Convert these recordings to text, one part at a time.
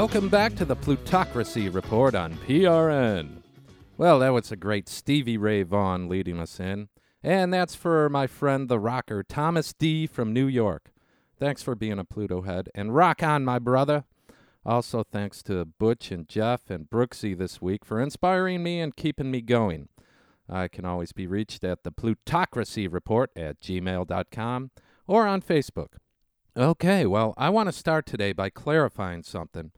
Welcome back to the Plutocracy Report on PRN. Well, that was a great Stevie Ray Vaughan leading us in. And that's for my friend, the rocker, Thomas D. from New York. Thanks for being a Pluto head. And rock on, my brother. Also, thanks to Butch and Jeff and Brooksy this week for inspiring me and keeping me going. I can always be reached at the plutocracyreport@gmail.com or on Facebook. Okay, well, I want to start today by clarifying something.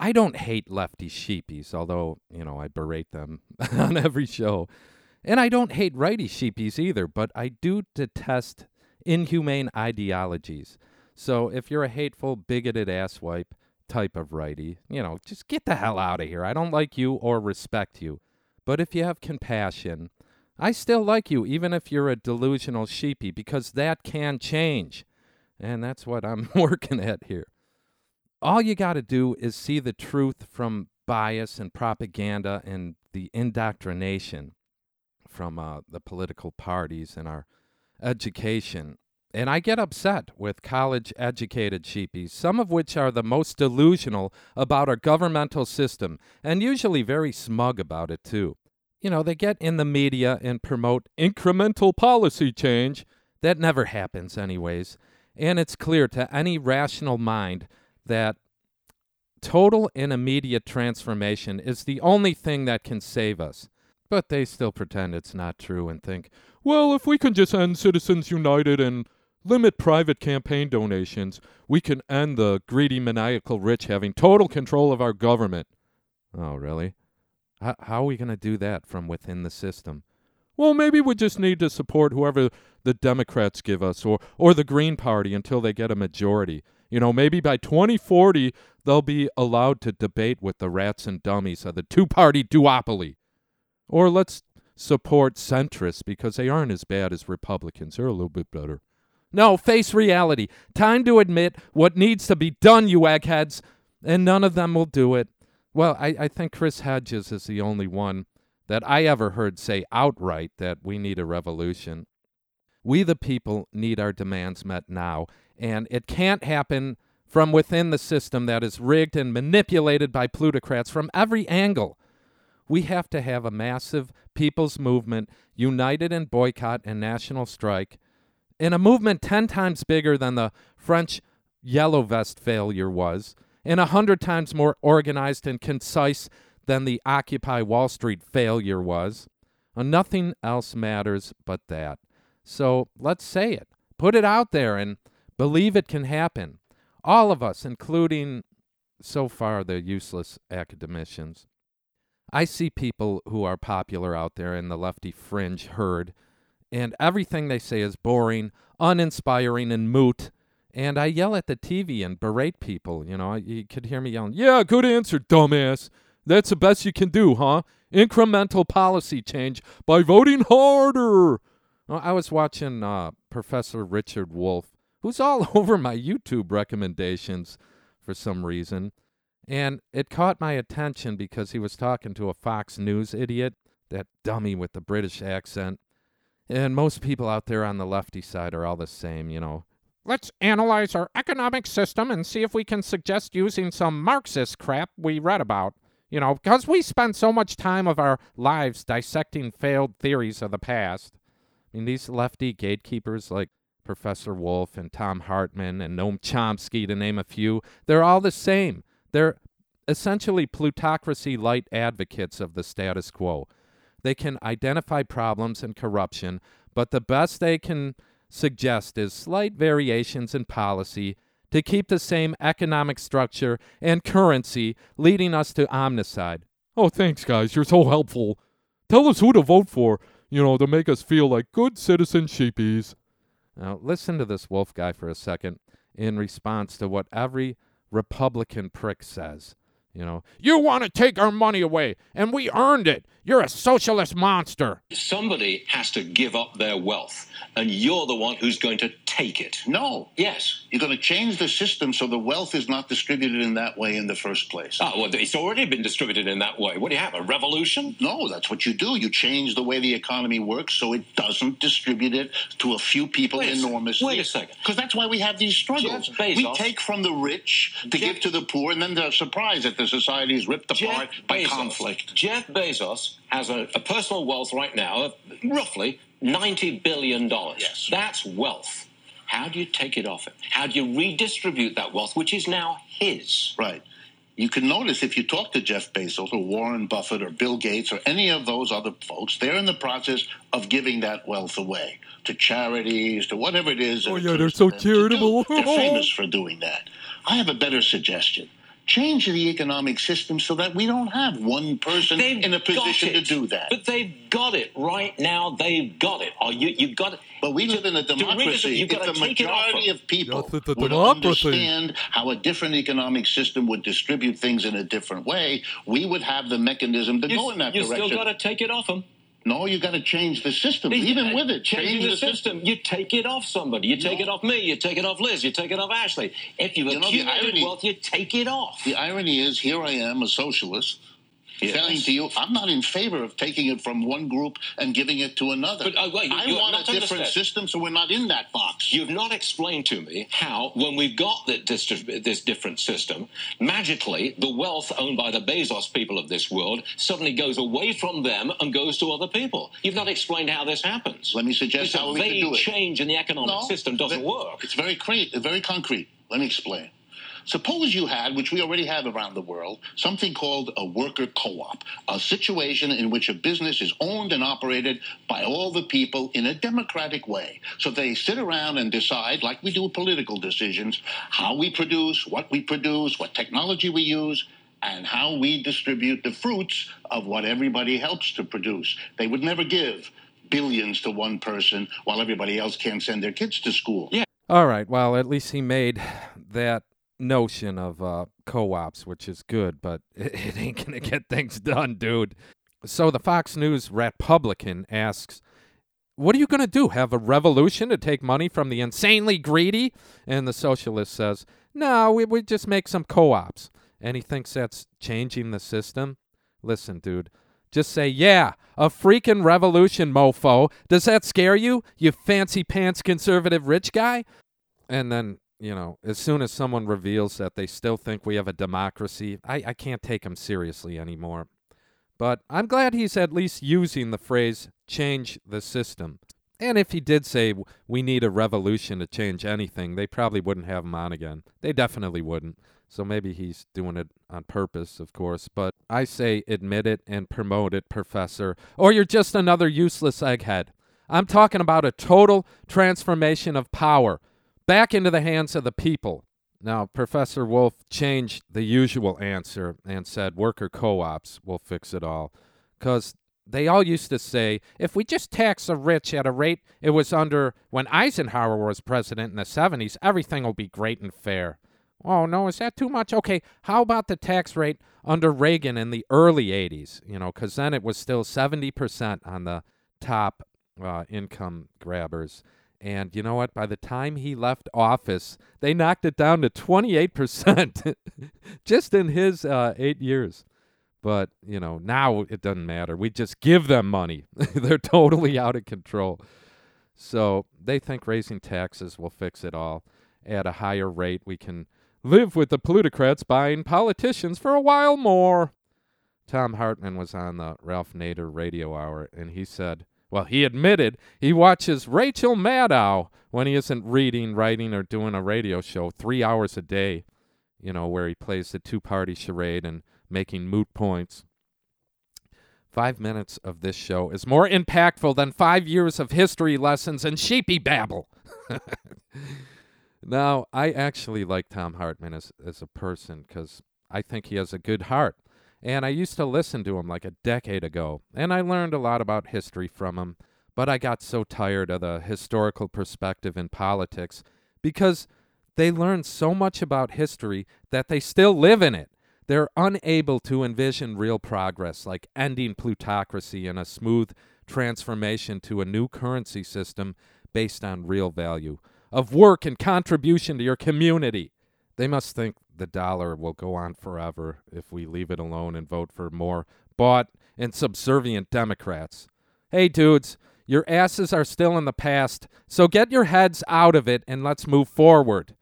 I don't hate lefty sheepies, although, you know, I berate them on every show. And I don't hate righty sheepies either, but I do detest inhumane ideologies. So if you're a hateful, bigoted asswipe type of righty, you know, just get the hell out of here. I don't like you or respect you. But if you have compassion, I still like you, even if you're a delusional sheepy, because that can change. And that's what I'm working at here. All you got to do is see the truth from bias and propaganda and the indoctrination from the political parties and our education. And I get upset with college-educated sheepies, some of which are the most delusional about our governmental system and usually very smug about it, too. You know, they get in the media and promote incremental policy change. That never happens anyways. And it's clear to any rational mind that total and immediate transformation is the only thing that can save us. But they still pretend it's not true and think, well, if we can just end Citizens United and limit private campaign donations, we can end the greedy, maniacal rich having total control of our government. Oh, really? How are we going to do that from within the system? Well, maybe we just need to support whoever the Democrats give us or the Green Party until they get a majority. You know, maybe by 2040, they'll be allowed to debate with the rats and dummies of the two-party duopoly. Or let's support centrists because they aren't as bad as Republicans. They're a little bit better. No, face reality. Time to admit what needs to be done, you eggheads. And none of them will do it. Well, I think Chris Hedges is the only one that I ever heard say outright that we need a revolution. We the people need our demands met now. And it can't happen from within the system that is rigged and manipulated by plutocrats from every angle. We have to have a massive people's movement united in boycott and national strike, and a movement 10 times bigger than the French Yellow Vest failure was, and 100 times more organized and concise than the Occupy Wall Street failure was. And nothing else matters but that. So let's say it. Put it out there and believe it can happen. All of us, including so far the useless academicians. I see people who are popular out there in the lefty fringe herd, and everything they say is boring, uninspiring, and moot. And I yell at the TV and berate people. You know, you could hear me yelling, yeah, good answer, dumbass. That's the best you can do, huh? Incremental policy change by voting harder. Well, I was watching Professor Richard Wolff, who's all over my YouTube recommendations for some reason. And it caught my attention because he was talking to a Fox News idiot, that dummy with the British accent. And most people out there on the lefty side are all the same, you know. Let's analyze our economic system and see if we can suggest using some Marxist crap we read about. You know, because we spend so much time of our lives dissecting failed theories of the past. I mean, these lefty gatekeepers like Professor Wolff and Tom Hartmann and Noam Chomsky, to name a few, they're all the same. They're essentially plutocracy light advocates of the status quo. They can identify problems and corruption, but the best they can suggest is slight variations in policy to keep the same economic structure and currency, leading us to omnicide. Oh, thanks, guys. You're so helpful. Tell us who to vote for, you know, to make us feel like good citizen sheepies. Now, listen to this Wolff guy for a second in response to what every Republican prick says, you know, you want to take our money away, and we earned it. You're a socialist monster. Somebody has to give up their wealth, and you're the one who's going to take it. No. Yes. You're going to change the system so the wealth is not distributed in that way in the first place. Oh, well, it's already been distributed in that way. What do you have, a revolution? No, that's what you do. You change the way the economy works so it doesn't distribute it to a few people enormously. Wait a second. Because that's why we have these struggles. Jeff Bezos. We take from the rich to give to the poor, and then they're surprised that the society is ripped apart by conflict. Jeff Bezos has a personal wealth right now of roughly $90 billion. Yes. That's wealth. How do you take it off him? How do you redistribute that wealth, which is now his? Right. You can notice if you talk to Jeff Bezos or Warren Buffett or Bill Gates or any of those other folks, they're in the process of giving that wealth away to charities, to whatever it is. Oh, yeah, they're so charitable. They're famous for doing that. I have a better suggestion. Change the economic system so that we don't have one person in a position to do that. But they've got it right now. They've got it. Oh, you've got it. But we live in a democracy. If the majority of people would understand how a different economic system would distribute things in a different way, we would have the mechanism to go in that direction. You still got to take it off them. No, you got to change the system. Even with it, change the system. You take it off somebody. You take it off me. You take it off Liz. You take it off Ashley. If you've accumulated wealth, you take it off. The irony is, here I am, a socialist, telling to you, I'm not in favor of taking it from one group and giving it to another. But, I want a different system, so we're not in that box. You've not explained to me how, when we've got this different system, magically the wealth owned by the Bezos people of this world suddenly goes away from them and goes to other people. You've not explained how this happens. Let me suggest how we can do it. Change in the economic system doesn't work. It's very concrete. Let me explain. Suppose you had, which we already have around the world, something called a worker co-op, a situation in which a business is owned and operated by all the people in a democratic way. So they sit around and decide, like we do with political decisions, how we produce, what technology we use, and how we distribute the fruits of what everybody helps to produce. They would never give billions to one person while everybody else can't send their kids to school. Yeah. All right. Well, at least he made that notion of co-ops, which is good, but it ain't gonna get things done, dude. So the Fox News Republican asks, what are you gonna do, have a revolution to take money from the insanely greedy? And the socialist says, no, we just make some co-ops. And he thinks that's changing the system? Listen, dude, just say, yeah, a freaking revolution, mofo. Does that scare you, you fancy pants conservative rich guy? And then, you know, as soon as someone reveals that they still think we have a democracy, I can't take him seriously anymore. But I'm glad he's at least using the phrase, change the system. And if he did say, we need a revolution to change anything, they probably wouldn't have him on again. They definitely wouldn't. So maybe he's doing it on purpose, of course. But I say admit it and promote it, Professor, or you're just another useless egghead. I'm talking about a total transformation of power back into the hands of the people. Now, Professor Wolff changed the usual answer and said worker co-ops will fix it all, because they all used to say, if we just tax the rich at a rate it was under when Eisenhower was president in the 70s, everything will be great and fair. Oh, no, is that too much? Okay, how about the tax rate under Reagan in the early 80s? You know, because then it was still 70% on the top income grabbers. And you know what? By the time he left office, they knocked it down to 28% just in his 8 years. But, you know, now it doesn't matter. We just give them money. They're totally out of control. So they think raising taxes will fix it all. At a higher rate, we can live with the plutocrats buying politicians for a while more. Tom Hartmann was on the Ralph Nader radio hour, and he said, well, he admitted he watches Rachel Maddow when he isn't reading, writing, or doing a radio show 3 hours a day, you know, where he plays the two-party charade and making moot points. 5 minutes of this show is more impactful than 5 years of history lessons and sheepy babble. Now, I actually like Tom Hartmann as a person because I think he has a good heart. And I used to listen to him like a decade ago, and I learned a lot about history from him, but I got so tired of the historical perspective in politics because they learn so much about history that they still live in it. They're unable to envision real progress, like ending plutocracy and a smooth transformation to a new currency system based on real value of work and contribution to your community. They must think the dollar will go on forever if we leave it alone and vote for more bought and subservient Democrats. Hey, dudes, your asses are still in the past, so get your heads out of it and let's move forward.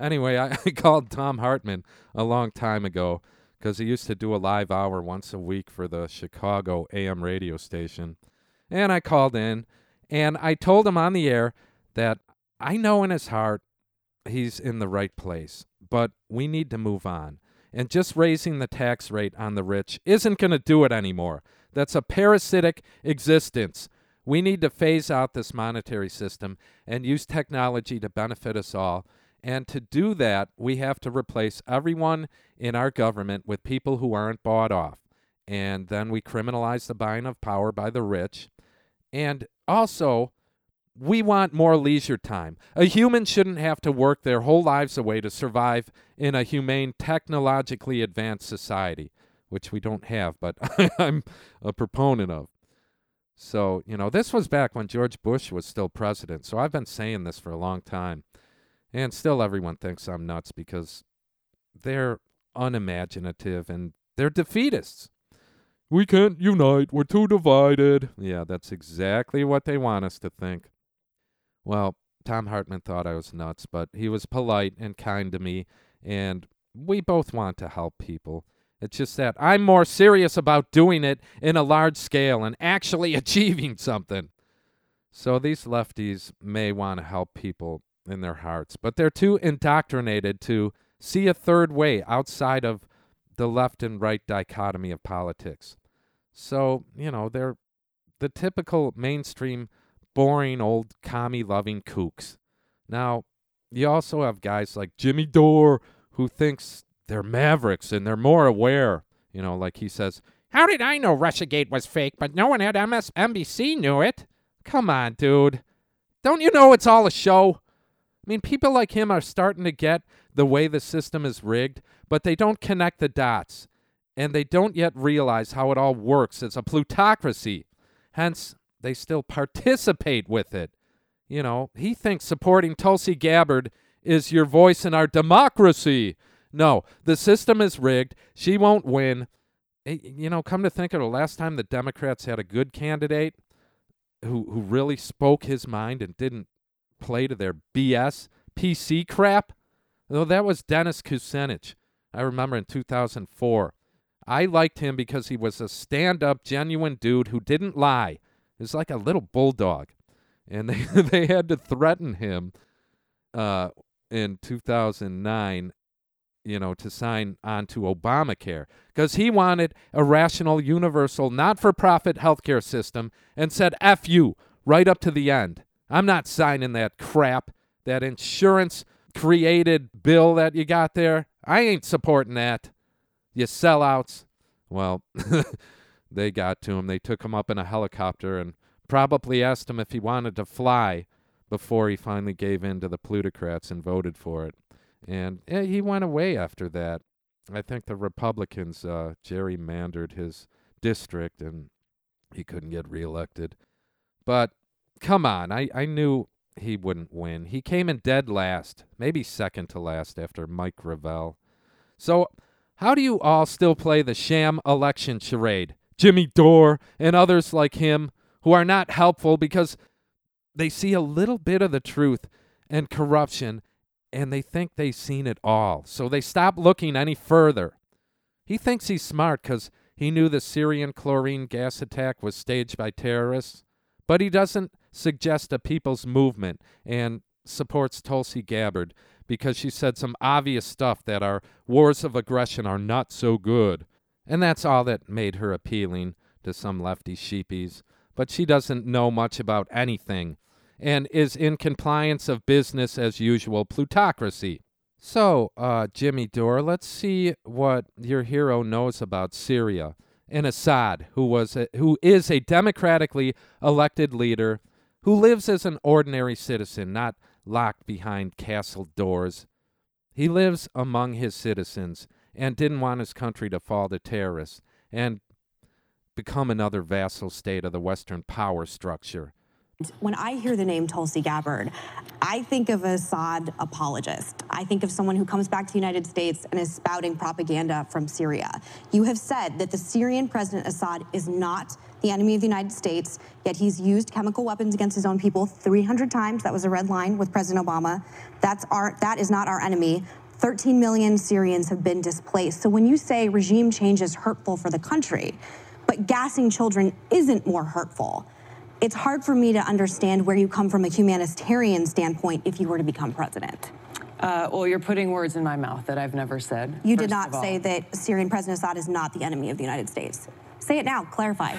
Anyway, I called Tom Hartmann a long time ago because he used to do a live hour once a week for the Chicago AM radio station. And I called in, and I told him on the air that I know in his heart he's in the right place, but we need to move on. And just raising the tax rate on the rich isn't going to do it anymore. That's a parasitic existence. We need to phase out this monetary system and use technology to benefit us all. And to do that, we have to replace everyone in our government with people who aren't bought off. And then we criminalize the buying of power by the rich. And also, we want more leisure time. A human shouldn't have to work their whole lives away to survive in a humane, technologically advanced society, which we don't have, but I'm a proponent of. So, you know, this was back when George Bush was still president, so I've been saying this for a long time. And still everyone thinks I'm nuts because they're unimaginative and they're defeatists. We can't unite. We're too divided. Yeah, that's exactly what they want us to think. Well, Tom Hartmann thought I was nuts, but he was polite and kind to me, and we both want to help people. It's just that I'm more serious about doing it in a large scale and actually achieving something. So these lefties may want to help people in their hearts, but they're too indoctrinated to see a third way outside of the left and right dichotomy of politics. So, you know, they're the typical mainstream, boring, old, commie-loving kooks. Now, you also have guys like Jimmy Dore who thinks they're mavericks and they're more aware. You know, like he says, how did I know Russiagate was fake, but no one at MSNBC knew it? Come on, dude. Don't you know it's all a show? I mean, people like him are starting to get the way the system is rigged, but they don't connect the dots, and they don't yet realize how it all works. It's a plutocracy. Hence, they still participate with it. You know, he thinks supporting Tulsi Gabbard is your voice in our democracy. No, the system is rigged. She won't win. You know, come to think of it, the last time the Democrats had a good candidate who really spoke his mind and didn't play to their BS PC crap, though, that was Dennis Kucinich. I remember in 2004. I liked him because he was a stand-up, genuine dude who didn't lie. He was like a little bulldog. And they had to threaten him in 2009, you know, to sign on to Obamacare because he wanted a rational, universal, not-for-profit healthcare system and said, F you, right up to the end. I'm not signing that crap, that insurance-created bill that you got there. I ain't supporting that. You sellouts. Well, they got to him. They took him up in a helicopter and probably asked him if he wanted to fly before he finally gave in to the plutocrats and voted for it. And he went away after that. I think the Republicans gerrymandered his district, and he couldn't get reelected. But come on, I knew he wouldn't win. He came in dead last, maybe second to last after Mike Revelle. So how do you all still play the sham election charade? Jimmy Dore and others like him who are not helpful because they see a little bit of the truth and corruption and they think they've seen it all. So they stop looking any further. He thinks he's smart because he knew the Syrian chlorine gas attack was staged by terrorists, but he doesn't suggest a people's movement and supports Tulsi Gabbard because she said some obvious stuff that our wars of aggression are not so good. And that's all that made her appealing to some lefty sheepies. But she doesn't know much about anything and is in compliance of business as usual plutocracy. So, Jimmy Dore, let's see what your hero knows about Syria and Assad, who is a democratically elected leader who lives as an ordinary citizen, not locked behind castle doors. He lives among his citizens and didn't want his country to fall to terrorists and become another vassal state of the Western power structure. When I hear the name Tulsi Gabbard, I think of a Assad apologist. I think of someone who comes back to the United States and is spouting propaganda from Syria. You have said that the Syrian president Assad is not the enemy of the United States, yet he's used chemical weapons against his own people 300 times. That was a red line with President Obama. That is not our enemy. 13 million Syrians have been displaced. So when you say regime change is hurtful for the country, but gassing children isn't more hurtful, it's hard for me to understand where you come from a humanitarian standpoint if you were to become president. Well, you're putting words in my mouth that I've never said. You did not say that Syrian President Assad is not the enemy of the United States. Say it now, clarify.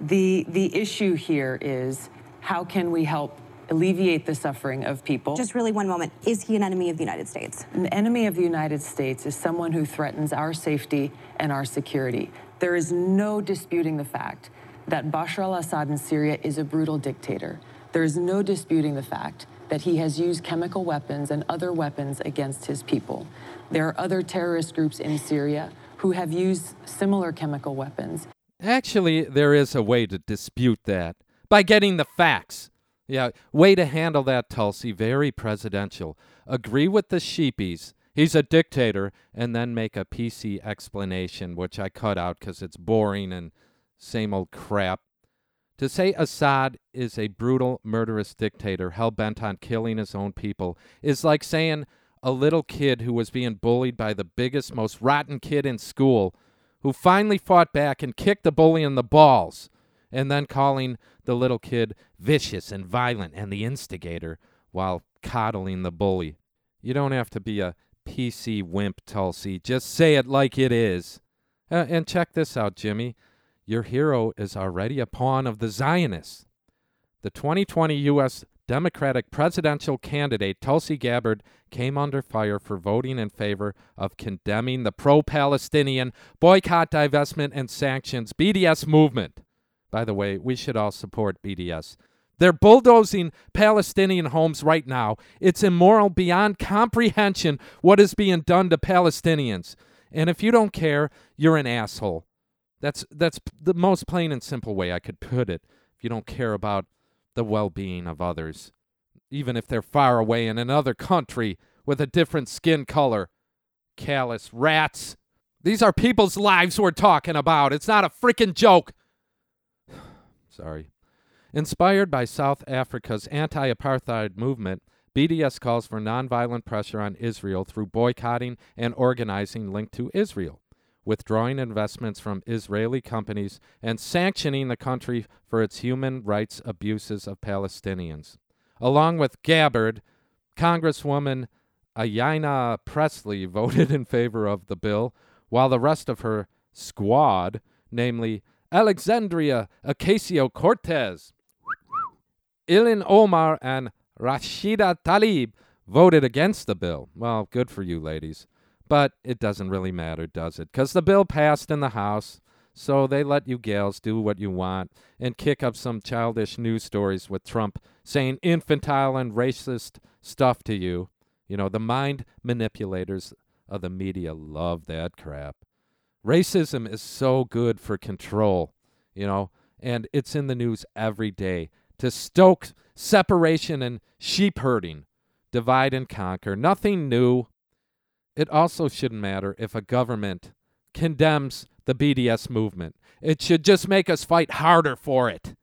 The issue here is how can we help alleviate the suffering of people? Just really one moment. Is he an enemy of the United States? An enemy of the United States is someone who threatens our safety and our security. There is no disputing the fact that Bashar al-Assad in Syria is a brutal dictator. There is no disputing the fact that he has used chemical weapons and other weapons against his people. There are other terrorist groups in Syria who have used similar chemical weapons. Actually, there is a way to dispute that by getting the facts. Yeah, way to handle that, Tulsi. Very presidential. Agree with the sheepies. He's a dictator. And then make a PC explanation, which I cut out because it's boring and same old crap. To say Assad is a brutal, murderous dictator hell-bent on killing his own people is like saying a little kid who was being bullied by the biggest, most rotten kid in school who finally fought back and kicked the bully in the balls, and then calling the little kid vicious and violent and the instigator while coddling the bully. You don't have to be a PC wimp, Tulsi. Just say it like it is. And check this out, Jimmy. Your hero is already a pawn of the Zionists. The 2020 U.S. Democratic presidential candidate Tulsi Gabbard came under fire for voting in favor of condemning the pro-Palestinian boycott, divestment, and sanctions BDS movement. By the way, we should all support BDS. They're bulldozing Palestinian homes right now. It's immoral beyond comprehension what is being done to Palestinians. And if you don't care, you're an asshole. That's the most plain and simple way I could put it. If you don't care about the well-being of others, even if they're far away in another country with a different skin color. Callous rats. These are people's lives we're talking about. It's not a freaking joke. Sorry. Inspired by South Africa's anti-apartheid movement, BDS calls for nonviolent pressure on Israel through boycotting and organizing linked to Israel, withdrawing investments from Israeli companies, and sanctioning the country for its human rights abuses of Palestinians. Along with Gabbard, Congresswoman Ayanna Pressley voted in favor of the bill, while the rest of her squad, namely Alexandria Ocasio-Cortez, Ilhan Omar, and Rashida Tlaib, voted against the bill. Well, good for you, ladies. But it doesn't really matter, does it? Because the bill passed in the House, so they let you gals do what you want and kick up some childish news stories with Trump saying infantile and racist stuff to you. You know, the mind manipulators of the media love that crap. Racism is so good for control, you know, and it's in the news every day to stoke separation and sheep herding, divide and conquer. Nothing new. It also shouldn't matter if a government condemns the BDS movement. It should just make us fight harder for it.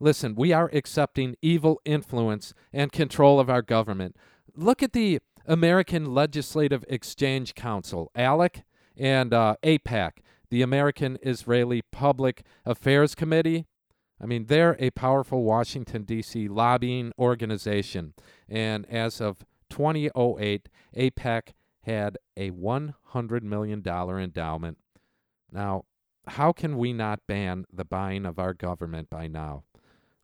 Listen, we are accepting evil influence and control of our government. Look at the American Legislative Exchange Council, ALEC, and AIPAC, the American Israeli Public Affairs Committee. I mean, they're a powerful Washington, D.C. lobbying organization. And as of 2008, AIPAC had a $100 million endowment. Now, how can we not ban the buying of our government by now?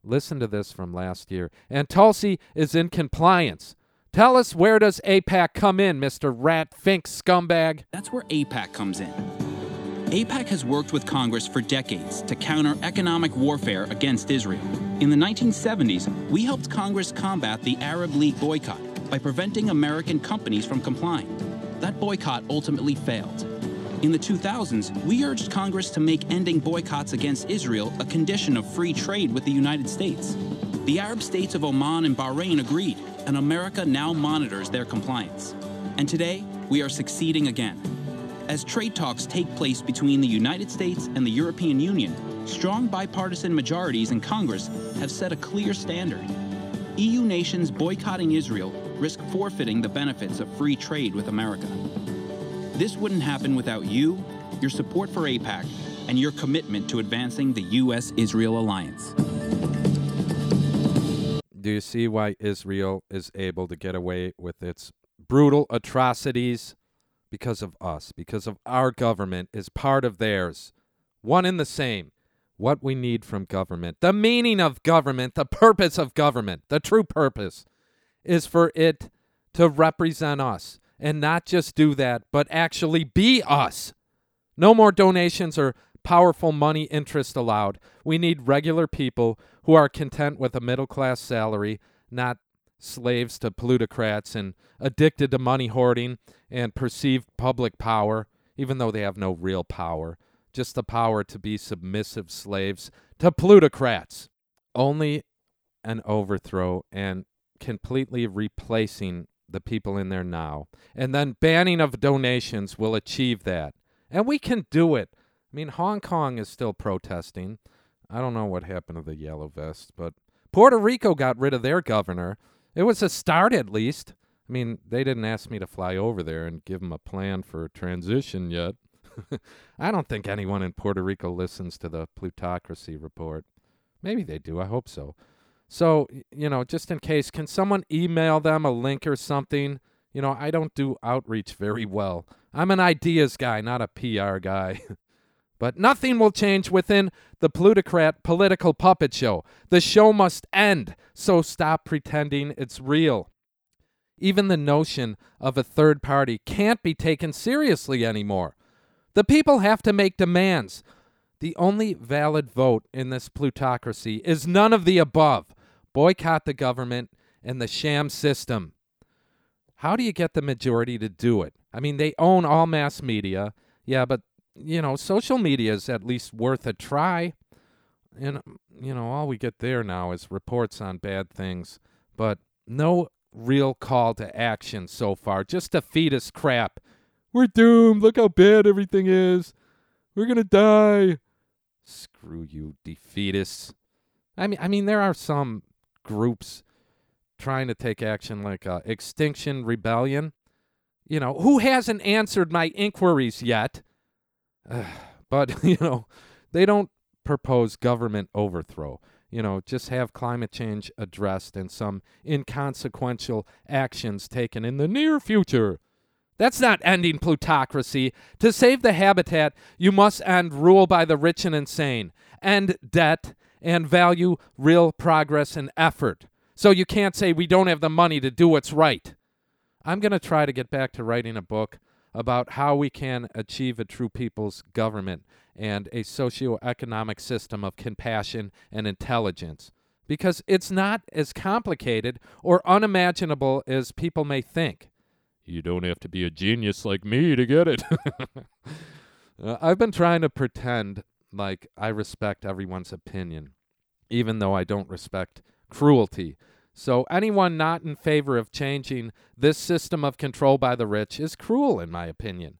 Listen to this from last year. And Tulsi is in compliance. Tell us, where does AIPAC come in, Mr. Rat Fink scumbag? That's where AIPAC comes in. AIPAC has worked with Congress for decades to counter economic warfare against Israel. In the 1970s, we helped Congress combat the Arab League boycott by preventing American companies from complying. that boycott ultimately failed. In the 2000s, we urged Congress to make ending boycotts against Israel a condition of free trade with the United States. The Arab states of Oman and Bahrain agreed, and America now monitors their compliance. And today, we are succeeding again. As trade talks take place between the United States and the European Union, strong bipartisan majorities in Congress have set a clear standard. EU nations boycotting Israel risk forfeiting the benefits of free trade with America. This wouldn't happen without you, your support for AIPAC, and your commitment to advancing the U.S.-Israel alliance. Do you see why Israel is able to get away with its brutal atrocities? Because of us, because of our government is part of theirs. One in the same. What we need from government, the meaning of government, the purpose of government, the true purpose, is for it to represent us. And not just do that, but actually be us. No more donations or powerful money interest allowed. We need regular people who are content with a middle-class salary, not slaves to plutocrats and addicted to money hoarding and perceived public power, even though they have no real power, just the power to be submissive slaves to plutocrats. Only an overthrow and completely replacing the people in there now, and then banning of donations will achieve that. And we can do it. I mean, Hong Kong is still protesting. I don't know what happened to the Yellow Vest, but Puerto Rico got rid of their governor. It was a start, at least. I mean, they didn't ask me to fly over there and give them a plan for transition yet. I don't think anyone in Puerto Rico listens to the Plutocracy Report. Maybe they do. I hope so. So, you know, just in case, can someone email them a link or something? You know, I don't do outreach very well. I'm an ideas guy, not a PR guy. But nothing will change within the plutocrat political puppet show. The show must end, so stop pretending it's real. Even the notion of a third party can't be taken seriously anymore. The people have to make demands. The only valid vote in this plutocracy is none of the above. Boycott the government and the sham system. How do you get the majority to do it? I mean, they own all mass media. Yeah, but, you know, social media is at least worth a try. And, you know, all we get there now is reports on bad things. But no real call to action so far. Just defeatist crap. We're doomed. Look how bad everything is. We're going to die. Screw you, defeatists. I mean, there are some groups trying to take action like Extinction Rebellion. You know, who hasn't answered my inquiries yet? But, you know, they don't propose government overthrow. You know, just have climate change addressed and some inconsequential actions taken in the near future. That's not ending plutocracy. To save the habitat, you must end rule by the rich and insane, end debt, and value real progress and effort. So you can't say we don't have the money to do what's right. I'm going to try to get back to writing a book about how we can achieve a true people's government and a socioeconomic system of compassion and intelligence, because it's not as complicated or unimaginable as people may think. You don't have to be a genius like me to get it. I've been trying to pretend like I respect everyone's opinion, even though I don't respect cruelty. So anyone not in favor of changing this system of control by the rich is cruel, in my opinion.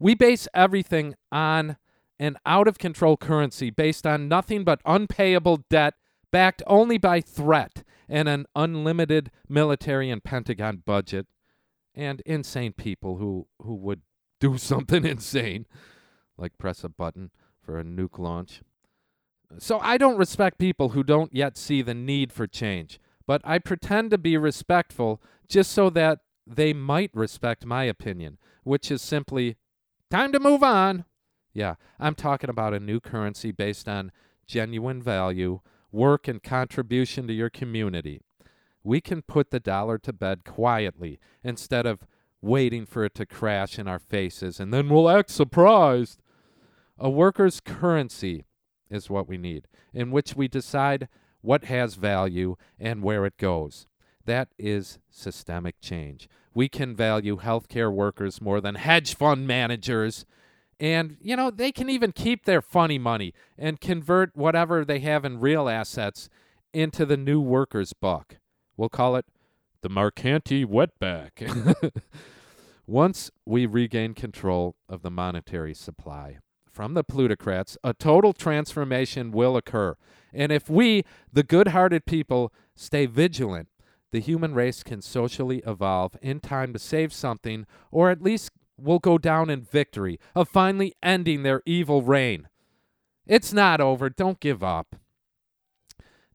We base everything on an out-of-control currency based on nothing but unpayable debt backed only by threat and an unlimited military and Pentagon budget. And insane people who would do something insane, like press a button for a nuke launch. So I don't respect people who don't yet see the need for change, but I pretend to be respectful just so that they might respect my opinion, which is simply, time to move on. Yeah, I'm talking about a new currency based on genuine value, work, and contribution to your community. We can put the dollar to bed quietly instead of waiting for it to crash in our faces, and then we'll act surprised. A worker's currency is what we need, in which we decide what has value and where it goes. That is systemic change. We can value healthcare workers more than hedge fund managers. And, you know, they can even keep their funny money and convert whatever they have in real assets into the new workers' buck. We'll call it the Marcanti wetback. Once we regain control of the monetary supply from the plutocrats, a total transformation will occur. And if we, the good-hearted people, stay vigilant, the human race can socially evolve in time to save something, or at least will go down in victory of finally ending their evil reign. It's not over. Don't give up.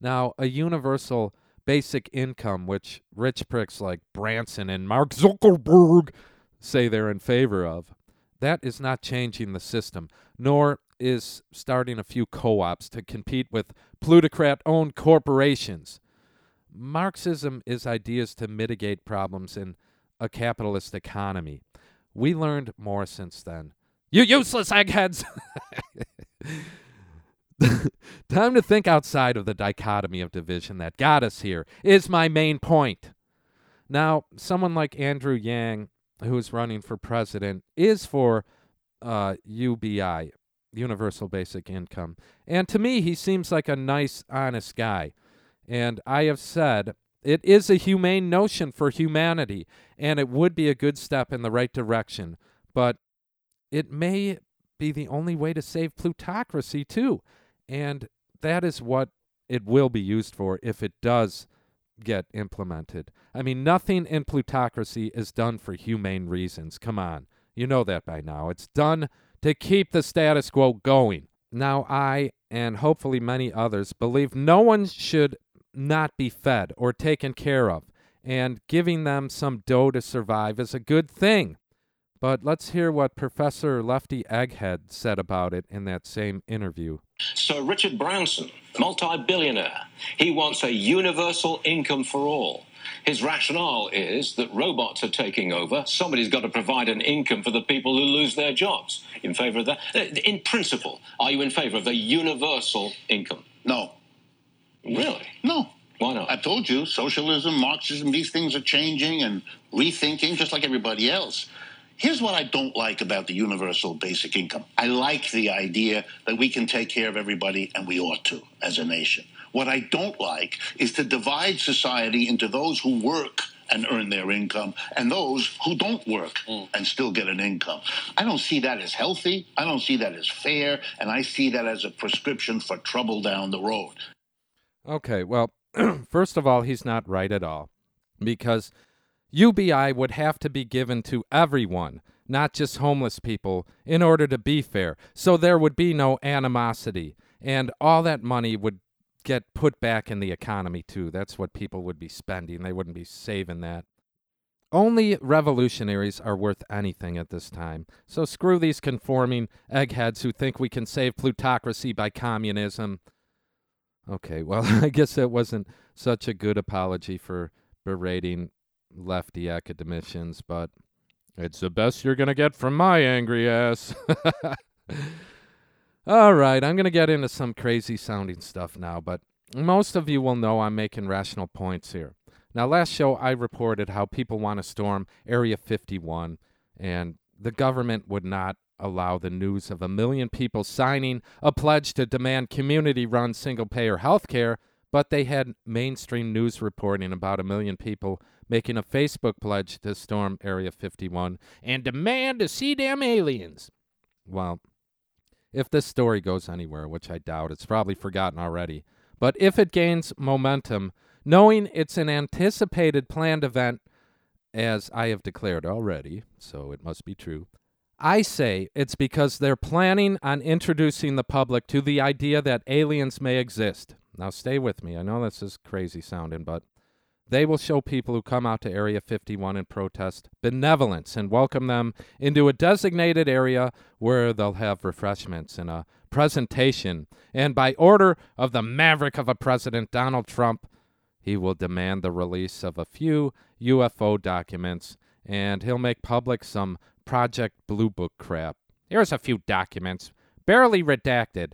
Now, a universal basic income, which rich pricks like Branson and Mark Zuckerberg say they're in favor of, that is not changing the system, nor is starting a few co-ops to compete with plutocrat-owned corporations. Marxism is ideas to mitigate problems in a capitalist economy. We learned more since then. You useless eggheads! Time to think outside of the dichotomy of division that got us here is my main point. Now, someone like Andrew Yang, who's running for president, is for UBI, Universal Basic Income. And to me, he seems like a nice, honest guy. And I have said, it is a humane notion for humanity, and it would be a good step in the right direction. But it may be the only way to save plutocracy, too. And that is what it will be used for if it does get implemented. I mean, nothing in plutocracy is done for humane reasons. Come on. You know that by now. It's done to keep the status quo going. Now, I, and hopefully many others, believe no one should not be fed or taken care of, and giving them some dough to survive is a good thing. But let's hear what Professor Lefty Egghead said about it in that same interview. Sir Richard Branson, multi-billionaire, he wants a universal income for all. His rationale is that robots are taking over. Somebody's got to provide an income for the people who lose their jobs. In favor of that? In principle, are you in favor of a universal income? No. Really? No. Why not? I told you, socialism, Marxism, these things are changing and rethinking just like everybody else. Here's what I don't like about the universal basic income. I like the idea that we can take care of everybody, and we ought to as a nation. What I don't like is to divide society into those who work and earn their income and those who don't work and still get an income. I don't see that as healthy. I don't see that as fair. And I see that as a prescription for trouble down the road. Okay, well, first of all, he's not right at all, because UBI would have to be given to everyone, not just homeless people, in order to be fair. So there would be no animosity, and all that money would get put back in the economy too. That's what people would be spending. They wouldn't be saving that. Only revolutionaries are worth anything at this time. So screw these conforming eggheads who think we can save plutocracy by communism. Okay, well, I guess that wasn't such a good apology for berating lefty academicians, but it's the best you're going to get from my angry ass. All right, I'm going to get into some crazy-sounding stuff now, but most of you will know I'm making rational points here. Now, last show, I reported how people want to storm Area 51, and the government would not allow the news of 1 million people signing a pledge to demand community-run single-payer health care, but they had mainstream news reporting about 1 million people making a Facebook pledge to storm Area 51 and demand to see them aliens. Well, if this story goes anywhere, which I doubt, it's probably forgotten already, but if it gains momentum, knowing it's an anticipated planned event, as I have declared already, so it must be true, I say it's because they're planning on introducing the public to the idea that aliens may exist. Now stay with me. I know this is crazy sounding, but they will show people who come out to Area 51 and protest benevolence and welcome them into a designated area where they'll have refreshments and a presentation. And by order of the maverick of a president, Donald Trump, he will demand the release of a few UFO documents, and he'll make public some Project Blue Book crap. Here's a few documents, barely redacted,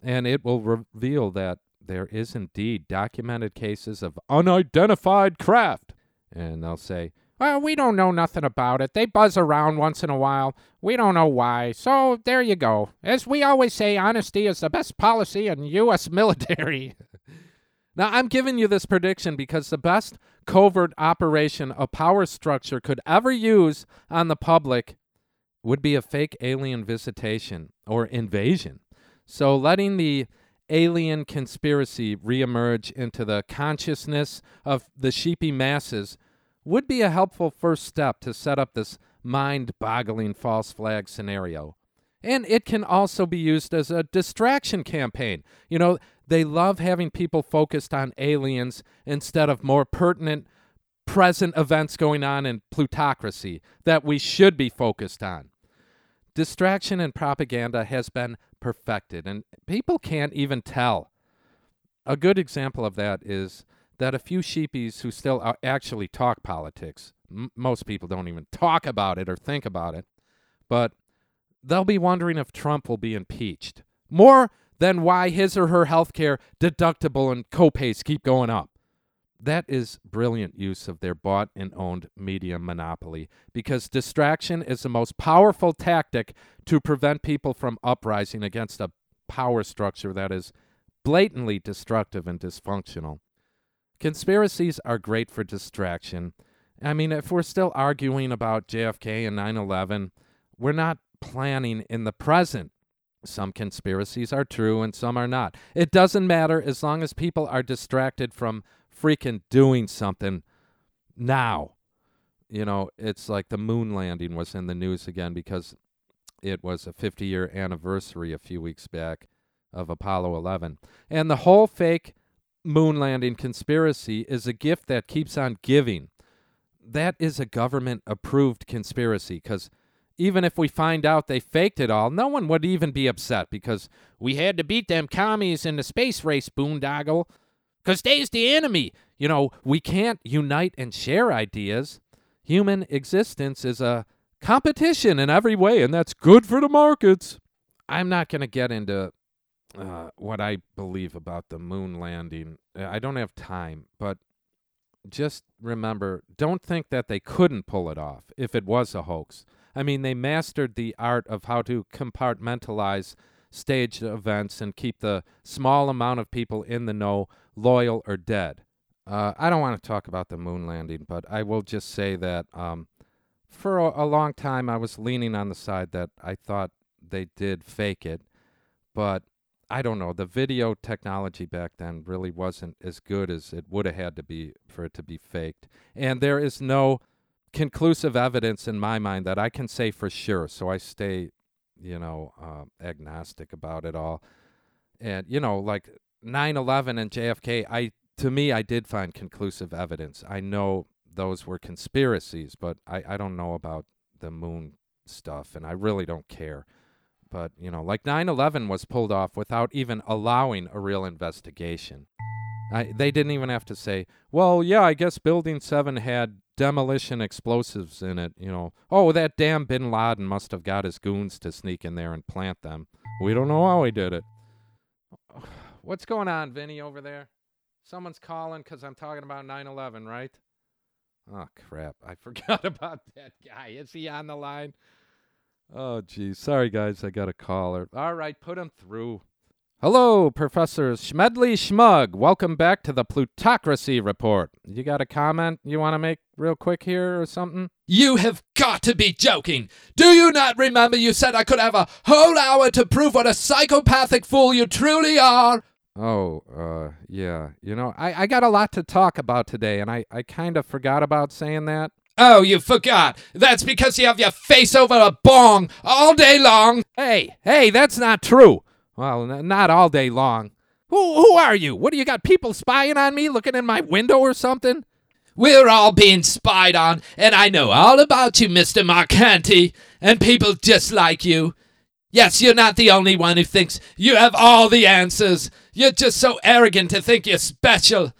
and it will reveal that there is indeed documented cases of unidentified craft. And they'll say, Well, we don't know nothing about it. They buzz around once in a while. We don't know why. So there you go. As we always say, honesty is the best policy in U.S. military. Now, I'm giving you this prediction because the best covert operation a power structure could ever use on the public would be a fake alien visitation or invasion. So letting the alien conspiracy reemerge into the consciousness of the sheepy masses would be a helpful first step to set up this mind-boggling false flag scenario. And it can also be used as a distraction campaign. You know, they love having people focused on aliens instead of more pertinent present events going on in plutocracy that we should be focused on. Distraction and propaganda has been perfected, and people can't even tell. A good example of that is that a few sheepies who still actually talk politics, most people don't even talk about it or think about it, but they'll be wondering if Trump will be impeached, more than why his or her health care deductible and copays keep going up. That is brilliant use of their bought and owned media monopoly, because distraction is the most powerful tactic to prevent people from uprising against a power structure that is blatantly destructive and dysfunctional. Conspiracies are great for distraction. I mean, if we're still arguing about JFK and 9/11, we're not planning in the present. Some conspiracies are true and some are not. It doesn't matter as long as people are distracted from freaking doing something now. You know, it's like the moon landing was in the news again because it was a 50-year anniversary a few weeks back of Apollo 11. And the whole fake moon landing conspiracy is a gift that keeps on giving. That is a government-approved conspiracy, because even if we find out they faked it all, no one would even be upset, because we had to beat them commies in the space race, boondoggle, because they's the enemy. You know, we can't unite and share ideas. Human existence is a competition in every way, and that's good for the markets. I'm not going to get into what I believe about the moon landing. I don't have time, but just remember, don't think that they couldn't pull it off if it was a hoax. I mean, they mastered the art of how to compartmentalize staged events and keep the small amount of people in the know loyal or dead. I don't want to talk about the moon landing, but I will just say that for a long time I was leaning on the side that I thought they did fake it, but I don't know. The video technology back then really wasn't as good as it would have had to be for it to be faked. And there is no conclusive evidence in my mind that I can say for sure. So I stay, you know, agnostic about it all. And, you know, like 9/11 and JFK, to me, I did find conclusive evidence. I know those were conspiracies, but I don't know about the moon stuff, and I really don't care. But, you know, like 9/11 was pulled off without even allowing a real investigation. They didn't even have to say, well, yeah, I guess Building 7 had demolition explosives in it. You know, oh, that damn bin Laden must have got his goons to sneak in there and plant them. We don't know how he did it. What's going on, Vinny, over there? Someone's calling because I'm talking about 9/11, right? Oh, crap. I forgot about that guy. Is he on the line? Oh, geez. Sorry, guys. I got a caller. All right, put him through. Hello, Professor Schmedley Schmug. Welcome back to the Plutocracy Report. You got a comment you want to make real quick here or something? You have got to be joking. Do you not remember you said I could have a whole hour to prove what a psychopathic fool you truly are? Oh, yeah. You know, I got a lot to talk about today, and I kind of forgot about saying that. Oh, you forgot. That's because you have your face over a bong all day long. Hey, that's not true. Well, not all day long. Who are you? What, do you got people spying on me, looking in my window or something? We're all being spied on, and I know all about you, Mr. Marcanti, and people just like you. Yes, you're not the only one who thinks you have all the answers. You're just so arrogant to think you're special.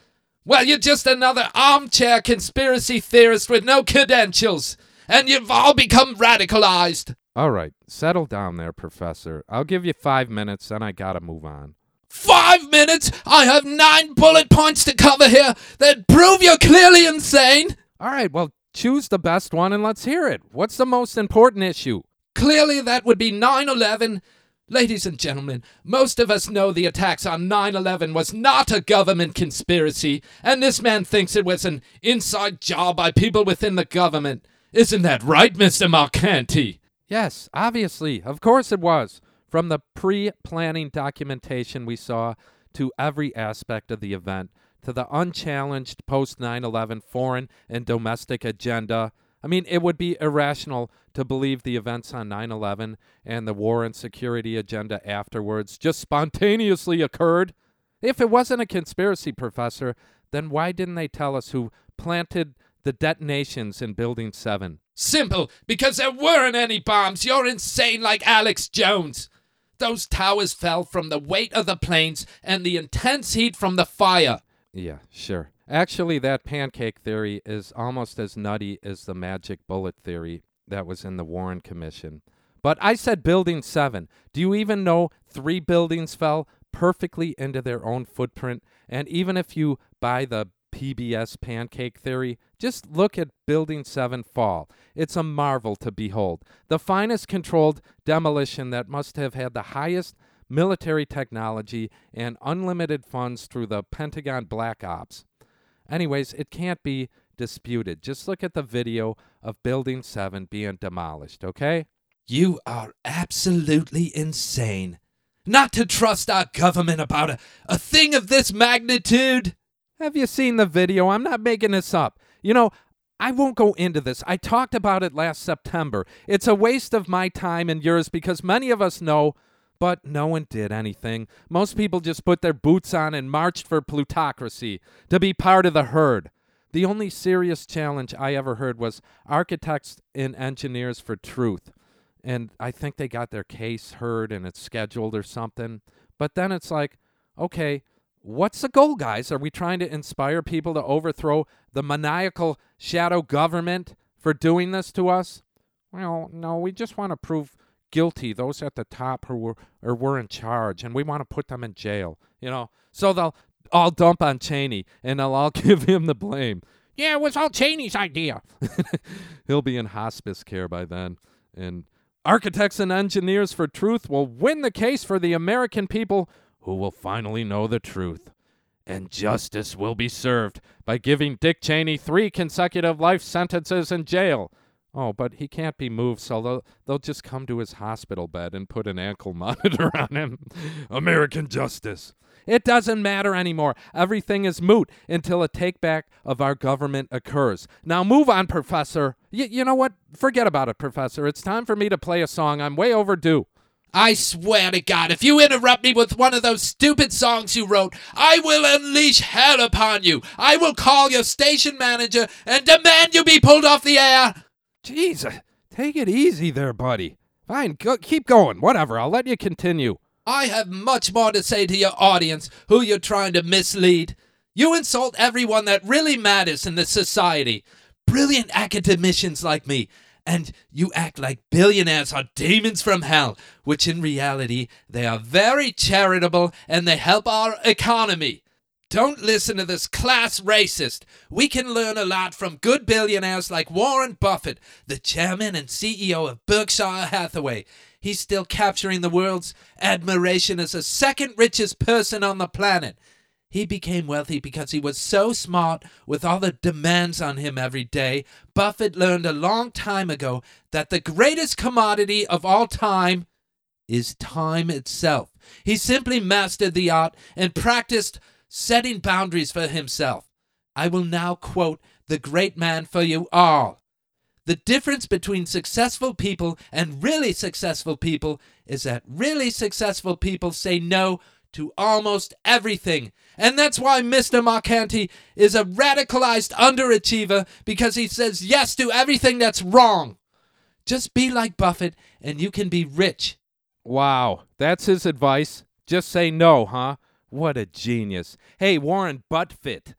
Well, you're just another armchair conspiracy theorist with no credentials, and you've all become radicalized. All right, settle down there, Professor. I'll give you 5 minutes, then I gotta move on. 5 minutes? I have 9 bullet points to cover here that prove you're clearly insane. All right, well, Choose the best one and let's hear it. What's the most important issue? Clearly, that would be 9/11. Ladies and gentlemen, most of us know the attacks on 9/11 was not a government conspiracy, and this man thinks it was an inside job by people within the government. Isn't that right, Mr. Marcanti? Yes, obviously. Of course it was. From the pre-planning documentation we saw to every aspect of the event, to the unchallenged post-9/11 foreign and domestic agenda. I mean, it would be irrational to believe the events on 9/11 and the war and security agenda afterwards just spontaneously occurred. If it wasn't a conspiracy, Professor, then why didn't they tell us who planted the detonations in Building 7? Simple, because there weren't any bombs. You're insane like Alex Jones. Those towers fell from the weight of the planes and the intense heat from the fire. Yeah, sure. Actually, that pancake theory is almost as nutty as the magic bullet theory that was in the Warren Commission. But I said Building 7. Do you even know 3 buildings fell perfectly into their own footprint? And even if you buy the PBS pancake theory, just look at Building 7 fall. It's a marvel to behold. The finest controlled demolition that must have had the highest military technology and unlimited funds through the Pentagon Black Ops. Anyways, it can't be disputed. Just look at the video of Building 7 being demolished, okay? You are absolutely insane. Not to trust our government about a thing of this magnitude. Have you seen the video? I'm not making this up. You know, I won't go into this. I talked about it last September. It's a waste of my time and yours because many of us know, but no one did anything. Most people just put their boots on and marched for plutocracy, to be part of the herd. The only serious challenge I ever heard was Architects and Engineers for Truth. And I think they got their case heard and it's scheduled or something. But then it's like, okay, what's the goal, guys? Are we trying to inspire people to overthrow the maniacal shadow government for doing this to us? Well, no, we just want to prove guilty, those at the top who were in charge, and we want to put them in jail, you know. So they'll all dump on Cheney, and they'll all give him the blame. Yeah, it was all Cheney's idea. He'll be in hospice care by then. And Architects and Engineers for Truth will win the case for the American people who will finally know the truth. And justice will be served by giving Dick Cheney 3 consecutive life sentences in jail. Oh, but he can't be moved, so they'll just come to his hospital bed and put an ankle monitor on him. American justice. It doesn't matter anymore. Everything is moot until a take-back of our government occurs. Now move on, Professor. You know what? Forget about it, Professor. It's time for me to play a song. I'm way overdue. I swear to God, if you interrupt me with one of those stupid songs you wrote, I will unleash hell upon you. I will call your station manager and demand you be pulled off the air. Jesus, take it easy there, buddy. Fine, keep going. Whatever, I'll let you continue. I have much more to say to your audience, who you're trying to mislead. You insult everyone that really matters in this society. Brilliant academicians like me. And you act like billionaires are demons from hell, which in reality, they are very charitable and they help our economy. Don't listen to this class racist. We can learn a lot from good billionaires like Warren Buffett, the chairman and CEO of Berkshire Hathaway. He's still capturing the world's admiration as the second richest person on the planet. He became wealthy because he was so smart with all the demands on him every day. Buffett learned a long time ago that the greatest commodity of all time is time itself. He simply mastered the art and practiced setting boundaries for himself. I will now quote the great man for you all. The difference between successful people and really successful people is that really successful people say no to almost everything. And that's why Mr. Marcanti is a radicalized underachiever, because he says yes to everything that's wrong. Just be like Buffett and you can be rich. Wow, that's his advice. Just say no, huh? What a genius. Hey, Warren Buffett,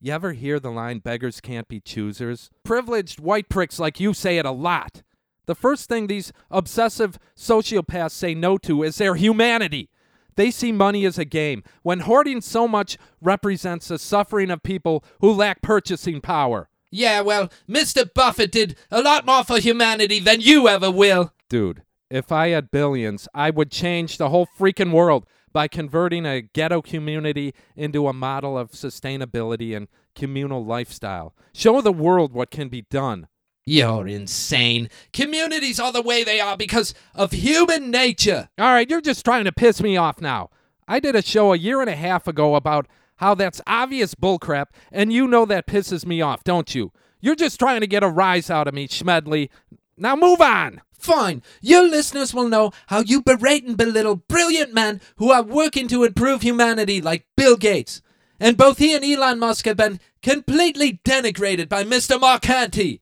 you ever hear the line, beggars can't be choosers? Privileged white pricks like you say it a lot. The first thing these obsessive sociopaths say no to is their humanity. They see money as a game, when hoarding so much represents the suffering of people who lack purchasing power. Yeah, well, Mr. Buffett did a lot more for humanity than you ever will. Dude, if I had billions, I would change the whole freaking world by converting a ghetto community into a model of sustainability and communal lifestyle. Show the world what can be done. You're insane. Communities are the way they are because of human nature. All right, you're just trying to piss me off now. I did a show a year and a half ago about how that's obvious bullcrap, and you know that pisses me off, don't you? You're just trying to get a rise out of me, Schmedley. Now move on. Fine. Your listeners will know how you berate and belittle brilliant men who are working to improve humanity like Bill Gates. And both he and Elon Musk have been completely denigrated by Mr. Marcanti.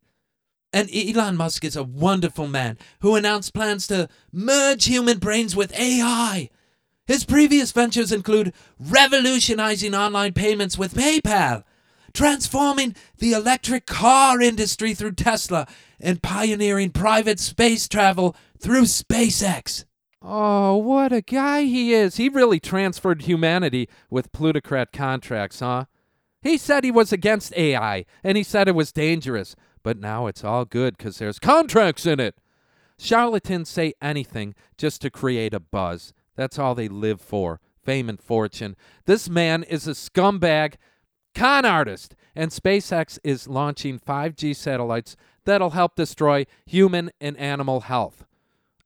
And Elon Musk is a wonderful man who announced plans to merge human brains with AI. His previous ventures include revolutionizing online payments with PayPal, transforming the electric car industry through Tesla, and pioneering private space travel through SpaceX. Oh, what a guy he is. He really transferred humanity with plutocrat contracts, huh? He said he was against AI, and he said it was dangerous. But now it's all good because there's contracts in it. Charlatans say anything just to create a buzz. That's all they live for, fame and fortune. This man is a scumbag con artist, and SpaceX is launching 5G satellites that'll help destroy human and animal health.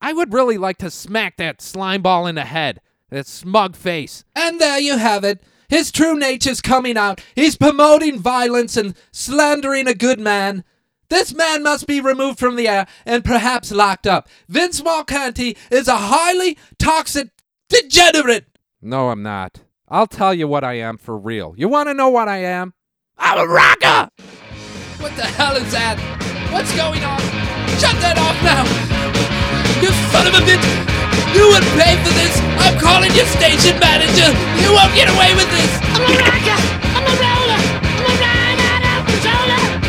I would really like to smack that slime ball in the head, that smug face. And there you have it. His true nature's coming out. He's promoting violence and slandering a good man. This man must be removed from the air and perhaps locked up. Vince Marcanti is a highly toxic degenerate. No, I'm not. I'll tell you what I am for real. You want to know what I am? I'm a rocker! What the hell is that? What's going on? Shut that off now! You son of a bitch! You would pay for this! I'm calling your station manager! You won't get away with this! I'm a rocker! I'm a roller! I'm a ride out of controller!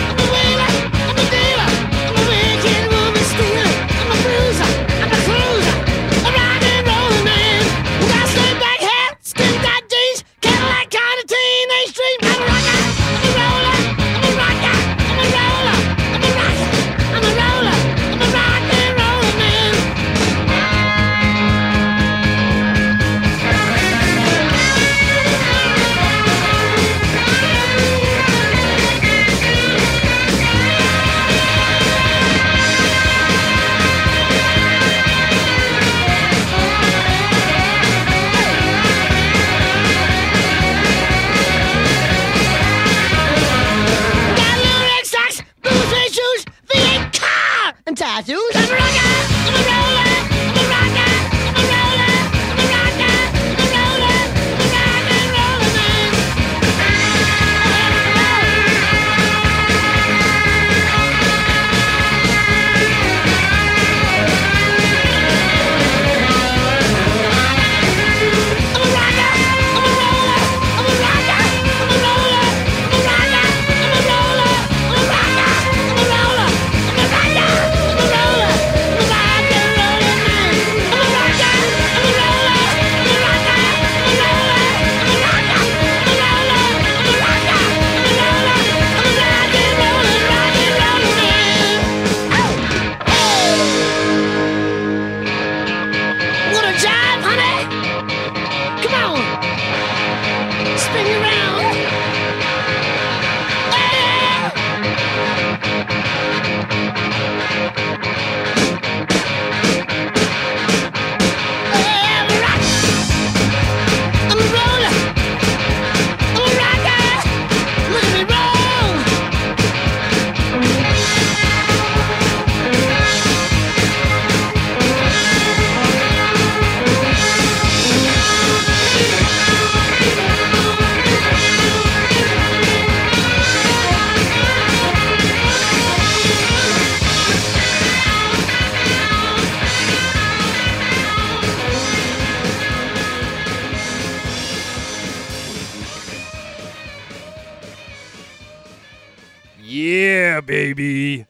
Baby.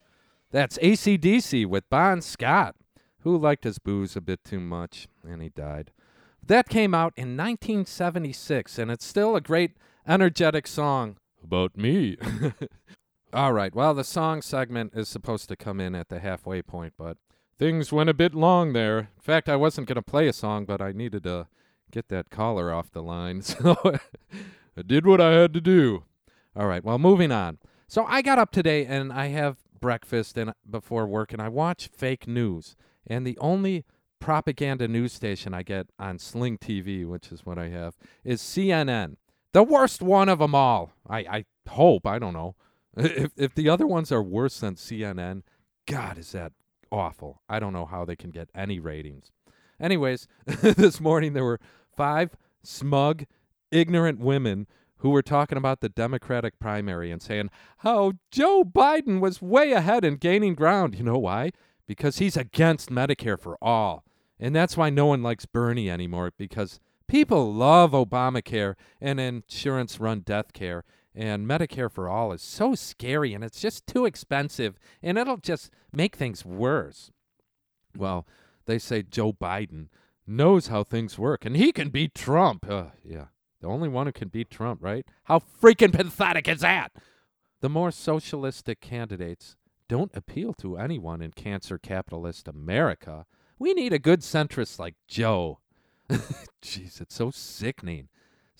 That's AC/DC with Bon Scott, who liked his booze a bit too much, and he died. That came out in 1976, and it's still a great, energetic song about me. All right. Well, the song segment is supposed to come in at the halfway point, but things went a bit long there. In fact, I wasn't going to play a song, but I needed to get that caller off the line, so I did what I had to do. All right. Well, moving on. So I got up today, and I have breakfast and before work, and I watch fake news. And the only propaganda news station I get on Sling TV, which is what I have, is CNN. The worst one of them all. I hope. I don't know. If the other ones are worse than CNN, God, is that awful. I don't know how they can get any ratings. Anyways, this morning there were 5 smug, ignorant women who were talking about the Democratic primary and saying how Joe Biden was way ahead in gaining ground. You know why? Because he's against Medicare for all. And that's why no one likes Bernie anymore, because people love Obamacare and insurance-run death care. And Medicare for All is so scary, and it's just too expensive, and it'll just make things worse. Well, they say Joe Biden knows how things work, and he can beat Trump. Yeah, the only one who can beat Trump, right? How freaking pathetic is that? The more socialistic candidates don't appeal to anyone in cancer capitalist America. We need a good centrist like Joe. Jeez, it's so sickening.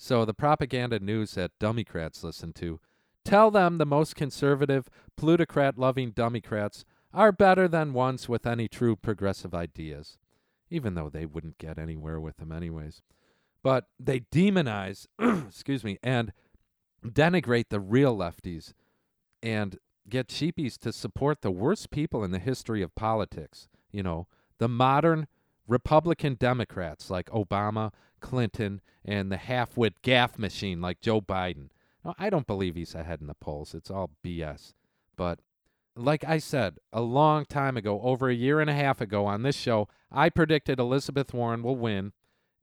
So the propaganda news that Dummycrats listen to tell them the most conservative, plutocrat-loving Dummycrats are better than ones with any true progressive ideas, even though they wouldn't get anywhere with them anyways. But they demonize, and denigrate the real lefties and get sheepies to support the worst people in the history of politics. You know, the modern Republican Democrats like Obama, Clinton, and the half-wit gaff machine like Joe Biden. Now, I don't believe he's ahead in the polls. It's all BS. But like I said a long time ago, over a year and a half ago on this show, I predicted Elizabeth Warren will win,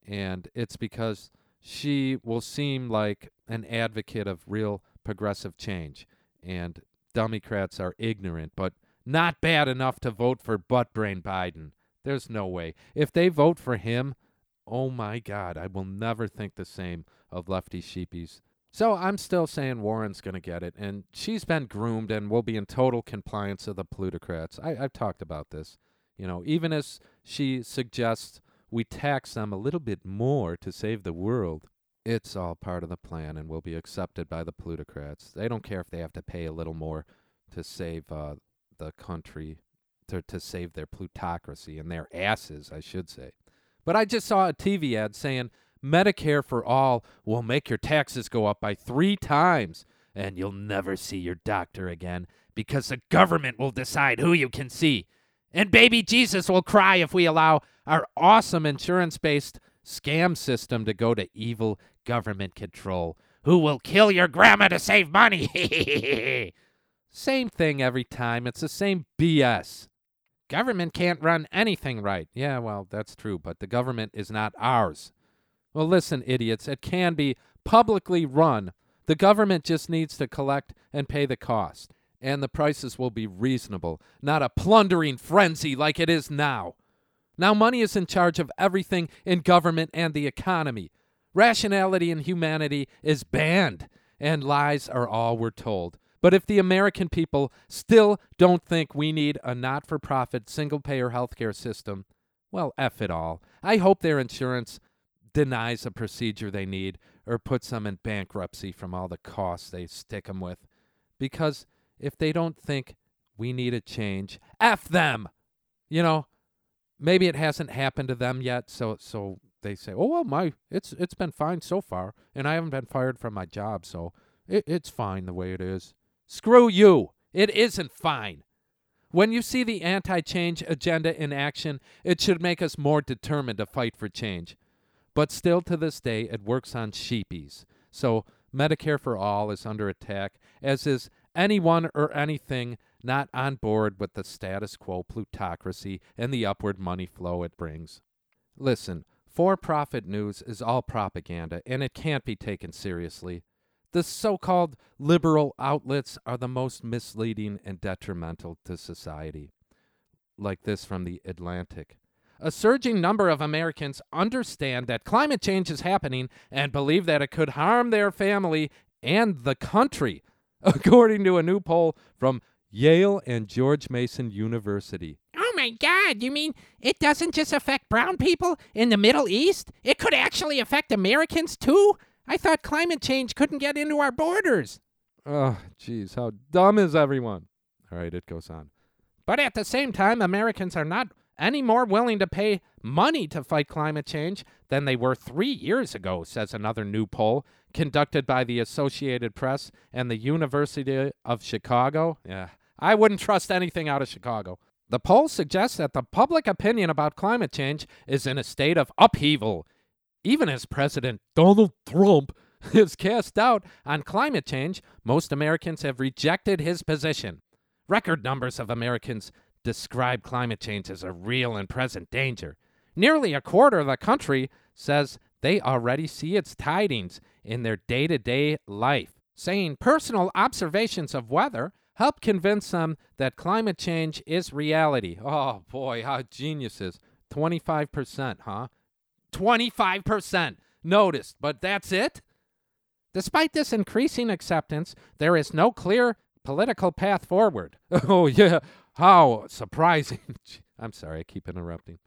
and it's because she will seem like an advocate of real progressive change. And Democrats are ignorant, but not bad enough to vote for butt-brain Biden. There's no way. If they vote for him, oh, my God, I will never think the same of lefty sheepies. So I'm still saying Warren's going to get it, and she's been groomed and will be in total compliance of the plutocrats. I've talked about this. You know, even as she suggests we tax them a little bit more to save the world, it's all part of the plan and will be accepted by the plutocrats. They don't care if they have to pay a little more to save the country, to save their plutocracy and their asses, I should say. But I just saw a TV ad saying Medicare for All will make your taxes go up by 3 times, and you'll never see your doctor again because the government will decide who you can see. And baby Jesus will cry if we allow our awesome insurance-based scam system to go to evil government control, who will kill your grandma to save money. Same thing every time. It's the same BS. Government can't run anything right. Yeah, well, that's true, but the government is not ours. Well, listen, idiots, it can be publicly run. The government just needs to collect and pay the cost, and the prices will be reasonable, not a plundering frenzy like it is now. Now money is in charge of everything in government and the economy. Rationality and humanity is banned, and lies are all we're told. But if the American people still don't think we need a not-for-profit, single-payer healthcare system, well, F it all. I hope their insurance denies a procedure they need or puts them in bankruptcy from all the costs they stick them with. Because if they don't think we need a change, F them! You know, maybe it hasn't happened to them yet, so they say, oh, well, it's been fine so far, and I haven't been fired from my job, so it's fine the way it is. Screw you. It isn't fine. When you see the anti-change agenda in action, it should make us more determined to fight for change. But still to this day, it works on sheepies. So Medicare for All is under attack, as is anyone or anything not on board with the status quo plutocracy and the upward money flow it brings. Listen, for-profit news is all propaganda, and it can't be taken seriously. The so-called liberal outlets are the most misleading and detrimental to society. Like this from The Atlantic. A surging number of Americans understand that climate change is happening and believe that it could harm their family and the country. according to a new poll from Yale and George Mason University. Oh, my God. You mean it doesn't just affect brown people in the Middle East? It could actually affect Americans, too? I thought climate change couldn't get into our borders. Oh, geez, how dumb is everyone? All right, it goes on. But at the same time, Americans are not any more willing to pay money to fight climate change than they were 3 years ago, says another new poll conducted by the Associated Press and the University of Chicago. Yeah, I wouldn't trust anything out of Chicago. The poll suggests that the public opinion about climate change is in a state of upheaval, even as President Donald Trump is cast doubt on climate change. Most Americans have rejected his position. Record numbers of Americans describe climate change as a real and present danger. Nearly a quarter of the country says they already see its tidings in their day-to-day life, saying personal observations of weather help convince them that climate change is reality. Oh, boy, how geniuses. 25%, huh? 25% noticed, but that's it? Despite this increasing acceptance, there is no clear political path forward. Oh, yeah. How surprising. I'm sorry, I keep interrupting.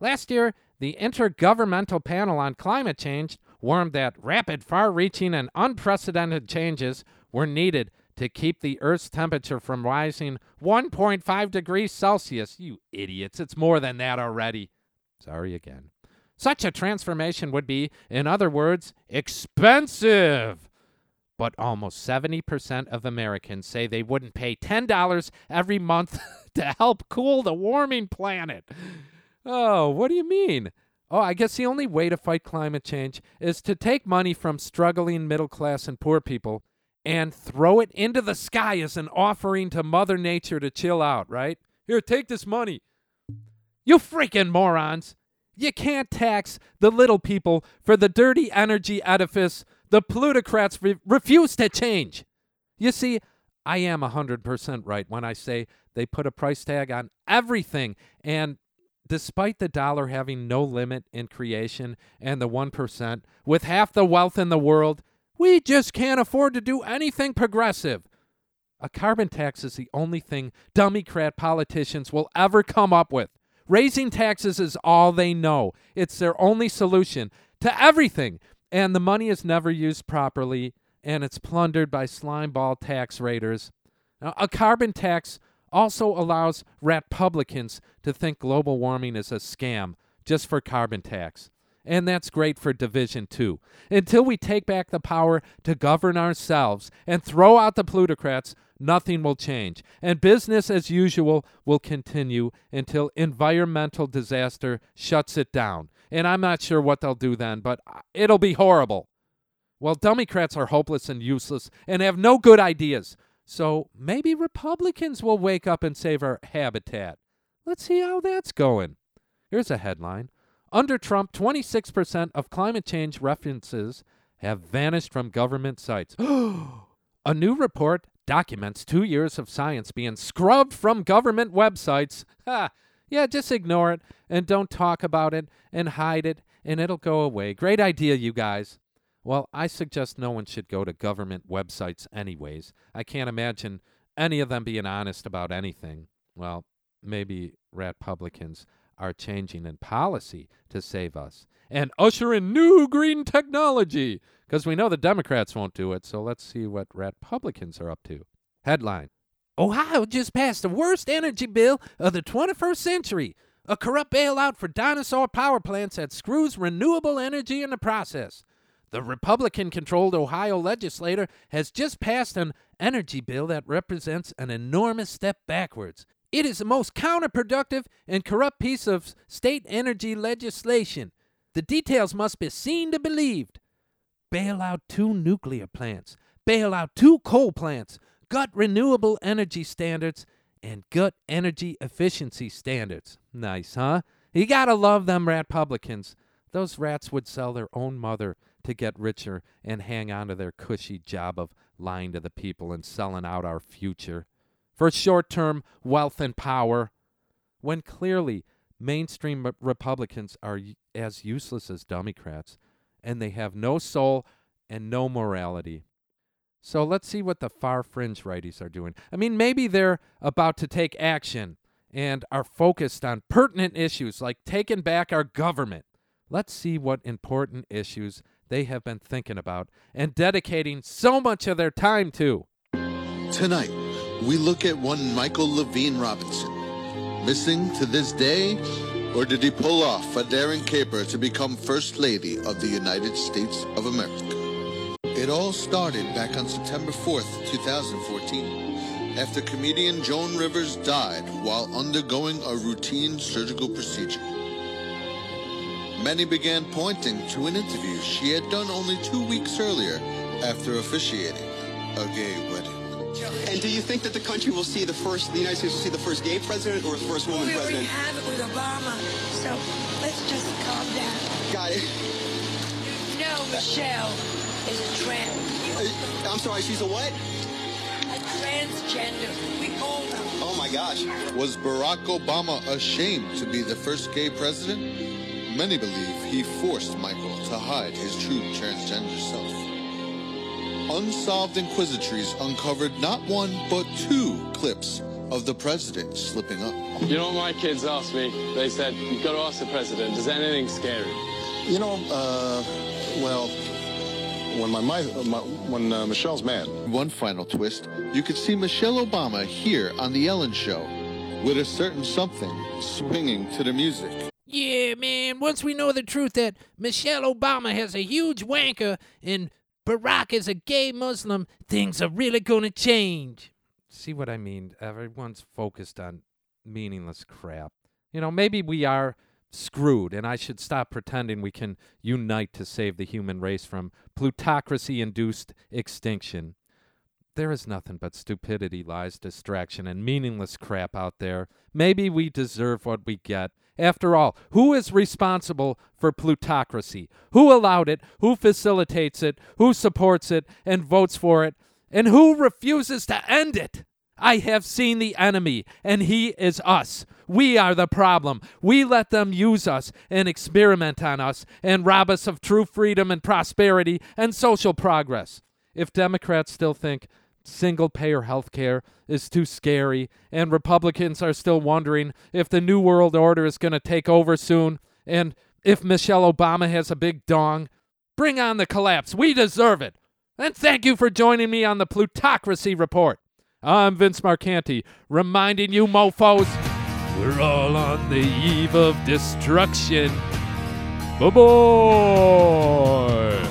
Last year, the Intergovernmental Panel on Climate Change warned that rapid, far-reaching, and unprecedented changes were needed to keep the Earth's temperature from rising 1.5 degrees Celsius. You idiots, it's more than that already. Sorry again. Such a transformation would be, in other words, expensive. But almost 70% of Americans say they wouldn't pay $10 every month to help cool the warming planet. Oh, what do you mean? Oh, I guess the only way to fight climate change is to take money from struggling middle class and poor people and throw it into the sky as an offering to Mother Nature to chill out, right? Here, take this money. You freaking morons. You can't tax the little people for the dirty energy edifice. The plutocrats refuse to change. You see, I am 100% right when I say they put a price tag on everything. And despite the dollar having no limit in creation and the 1%, with half the wealth in the world, we just can't afford to do anything progressive. A carbon tax is the only thing dummycrat politicians will ever come up with. Raising taxes is all they know. It's their only solution to everything. And the money is never used properly, and it's plundered by slimeball tax raiders. Now, a carbon tax also allows Ratpublicans to think global warming is a scam just for carbon tax. And that's great for division, too. Until we take back the power to govern ourselves and throw out the plutocrats, nothing will change. And business as usual will continue until environmental disaster shuts it down. And I'm not sure what they'll do then, but it'll be horrible. Well, Democrats are hopeless and useless and have no good ideas. So maybe Republicans will wake up and save our habitat. Let's see how that's going. Here's a headline. Under Trump, 26% of climate change references have vanished from government sites. A new report documents 2 years of science being scrubbed from government websites. Ha! Yeah, just ignore it and don't talk about it and hide it and it'll go away. Great idea, you guys. Well, I suggest no one should go to government websites anyways. I can't imagine any of them being honest about anything. Well, maybe Ratpublicans are changing in policy to save us and usher in new green technology because we know the Democrats won't do it. So let's see what Ratpublicans are up to. Headline. Ohio just passed the worst energy bill of the 21st century. A corrupt bailout for dinosaur power plants that screws renewable energy in the process. The Republican-controlled Ohio legislature has just passed an energy bill that represents an enormous step backwards. It is the most counterproductive and corrupt piece of state energy legislation. The details must be seen to believed. Bail out 2 nuclear plants. Bail out 2 coal plants. Gut renewable energy standards and gut energy efficiency standards. Nice, huh? You gotta love them Ratpublicans. Those rats would sell their own mother to get richer and hang on to their cushy job of lying to the people and selling out our future for short-term wealth and power, when clearly mainstream Republicans are as useless as Democrats, and they have no soul and no morality. So let's see what the far fringe righties are doing. I mean, maybe they're about to take action and are focused on pertinent issues like taking back our government. Let's see what important issues they have been thinking about and dedicating so much of their time to. Tonight, we look at one Michael Levine Robinson. Missing to this day, or did he pull off a daring caper to become First Lady of the United States of America? It all started back on September 4th, 2014, after comedian Joan Rivers died while undergoing a routine surgical procedure. Many began pointing to an interview she had done only 2 weeks earlier after officiating a gay wedding. And do you think that the country will see the United States will see the first gay president or the first woman president? We have it with Obama, so let's just calm down. Got it. You know Michelle is a trans. I'm sorry, she's a what? A transgender. We all know. Oh my gosh. Was Barack Obama ashamed to be the first gay president? Many believe he forced Michael to hide his true transgender self. Unsolved inquisitories uncovered not one, but two clips of the president slipping up. You know, my kids asked me, they said, you've got to ask the president, is anything scary? You know, well, when Michelle's mad. One final twist, you could see Michelle Obama here on The Ellen Show with a certain something swinging to the music. Yeah, man, once we know the truth that Michelle Obama has a huge wanker and Barack is a gay Muslim, things are really going to change. See what I mean? Everyone's focused on meaningless crap. You know, maybe we are screwed, and I should stop pretending we can unite to save the human race from plutocracy-induced extinction. There is nothing but stupidity, lies, distraction, and meaningless crap out there. Maybe we deserve what we get. After all, who is responsible for plutocracy? Who allowed it? Who facilitates it? Who supports it and votes for it? And who refuses to end it? I have seen the enemy, and he is us. We are the problem. We let them use us and experiment on us and rob us of true freedom and prosperity and social progress. If Democrats still think single-payer health care is too scary, and Republicans are still wondering if the New World Order is going to take over soon, and if Michelle Obama has a big dong, bring on the collapse. We deserve it. And thank you for joining me on the Plutocracy Report. I'm Vince Marcanti, reminding you mofos, we're all on the eve of destruction. Bye-bye.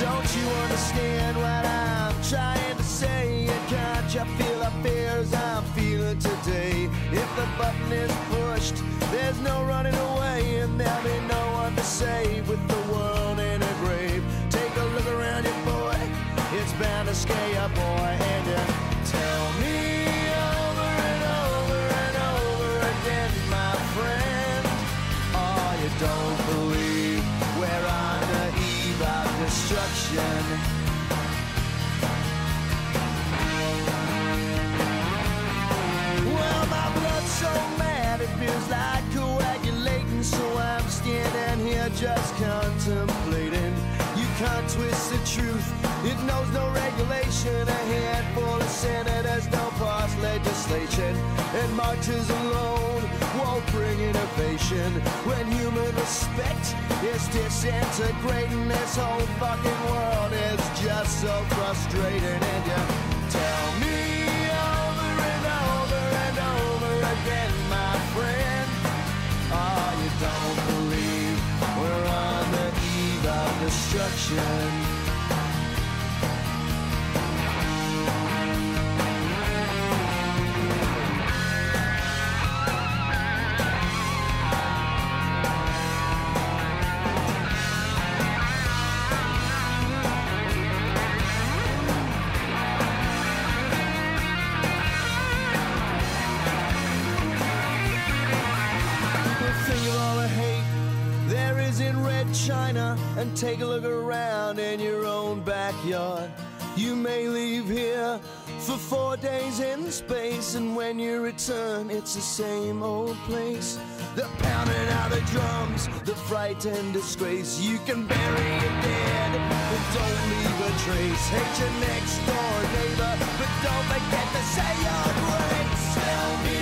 Don't you understand what I'm trying to say? And can't you feel the fears I'm feeling today? If the button is pushed, there's no running away, and there'll be no one to save with the world in a grave. Take a look around you, boy. It's bound to scare you, boy. And you tell me over and over and over again, my friend. Oh, you don't believe where I'm destruction. Well, my blood's so mad it feels like coagulating, so I'm standing here just contemplating. You can't twist the truth, it knows no regulation. A handful of senators don't pass legislation, and marches alone won't bring innovation. When human respect is disintegrating, this whole fucking world is just so frustrating. And you tell me over and over and over again, my friend. Oh, you don't believe we're on the eve of destruction. China and take a look around in your own backyard. You may leave here for 4 days in space, and when you return, it's the same old place. They're pounding out the drums, the fright and disgrace. You can bury your dead, but don't leave a trace. Hate your next door neighbor, but don't forget to say your grace. Tell me